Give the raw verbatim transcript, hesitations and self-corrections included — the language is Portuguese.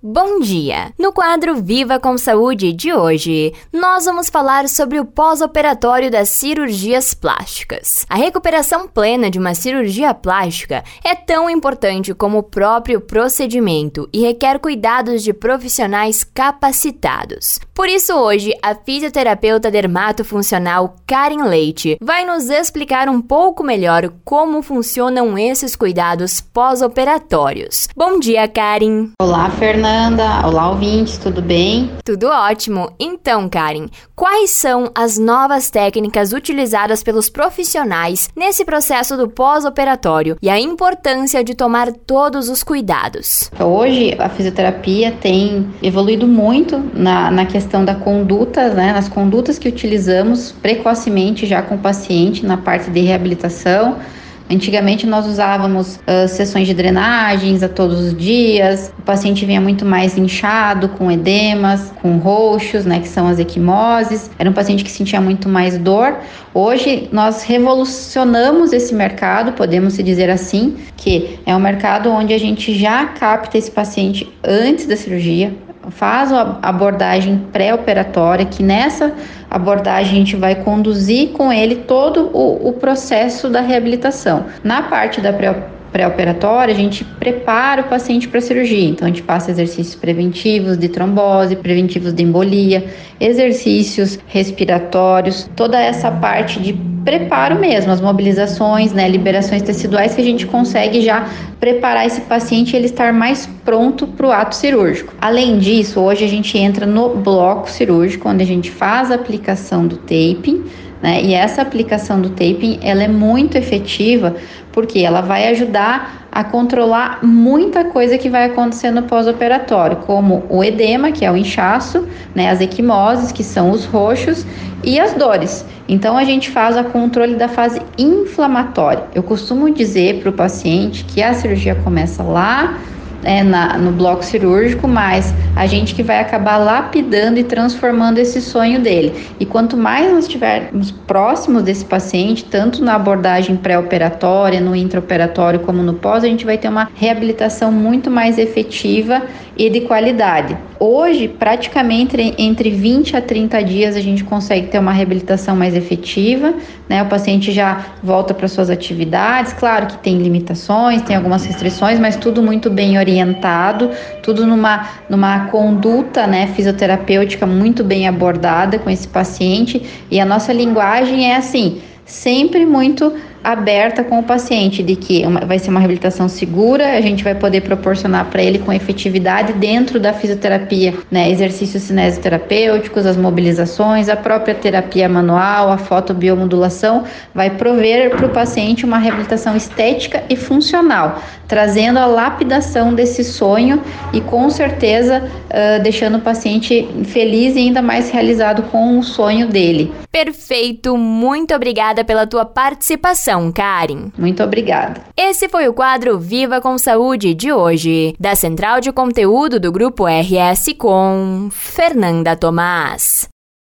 Bom dia! No quadro Viva com Saúde de hoje, nós vamos falar sobre o pós-operatório das cirurgias plásticas. A recuperação plena de uma cirurgia plástica é tão importante como o próprio procedimento e requer cuidados de profissionais capacitados. Por isso, hoje, a fisioterapeuta dermatofuncional Karin Leite vai nos explicar um pouco melhor como funcionam esses cuidados pós-operatórios. Bom dia, Karin! Olá, Fernanda! Fernanda, olá ouvintes, tudo bem? Tudo ótimo! Então, Karin, quais são as novas técnicas utilizadas pelos profissionais nesse processo do pós-operatório e a importância de tomar todos os cuidados? Hoje, a fisioterapia tem evoluído muito na, na questão da conduta, né, nas condutas que utilizamos precocemente já com o paciente na parte de reabilitação. Antigamente nós usávamos uh, sessões de drenagens a todos os dias, o paciente vinha muito mais inchado, com edemas, com roxos, né, que são as equimoses, era um paciente que sentia muito mais dor. Hoje nós revolucionamos esse mercado, podemos se dizer assim, que é um mercado onde a gente já capta esse paciente antes da cirurgia, faz a abordagem pré-operatória, que nessa abordagem a gente vai conduzir com ele todo o, o processo da reabilitação. Na parte da pré-operatória, pré-operatória, a gente prepara o paciente para a cirurgia, então a gente passa exercícios preventivos de trombose, preventivos de embolia, exercícios respiratórios, toda essa parte de preparo mesmo, as mobilizações, né, liberações teciduais que a gente consegue já preparar esse paciente e ele estar mais pronto para o ato cirúrgico. Além disso, hoje a gente entra no bloco cirúrgico, onde a gente faz a aplicação do taping, né? E essa aplicação do taping, ela é muito efetiva porque ela vai ajudar a controlar muita coisa que vai acontecer no pós-operatório, como o edema, que é o inchaço, né, as equimoses, que são os roxos, e as dores. Então a gente faz o controle da fase inflamatória. Eu costumo dizer para o paciente que a cirurgia começa lá É, na, no bloco cirúrgico, mas a gente que vai acabar lapidando e transformando esse sonho dele. E quanto mais nós estivermos próximos desse paciente, tanto na abordagem pré-operatória, no intraoperatório, como no pós, a gente vai ter uma reabilitação muito mais efetiva e de qualidade. Hoje, praticamente entre vinte a trinta dias a gente consegue ter uma reabilitação mais efetiva, né? O paciente já volta para suas atividades, claro que tem limitações, tem algumas restrições, mas tudo muito bem orientado, tudo numa, numa conduta, né, fisioterapêutica muito bem abordada com esse paciente, e a nossa linguagem é assim, sempre muito aberta com o paciente, de que uma, vai ser uma reabilitação segura, a gente vai poder proporcionar para ele com efetividade dentro da fisioterapia, né, exercícios cinesioterapêuticos, as mobilizações, a própria terapia manual, a fotobiomodulação, vai prover para o paciente uma reabilitação estética e funcional, trazendo a lapidação desse sonho e com certeza uh, deixando o paciente feliz e ainda mais realizado com o sonho dele. Perfeito, muito obrigada pela tua participação, Karin. Muito obrigada. Esse foi o quadro Viva com Saúde de hoje, da Central de Conteúdo do Grupo R S com Fernanda Tomás.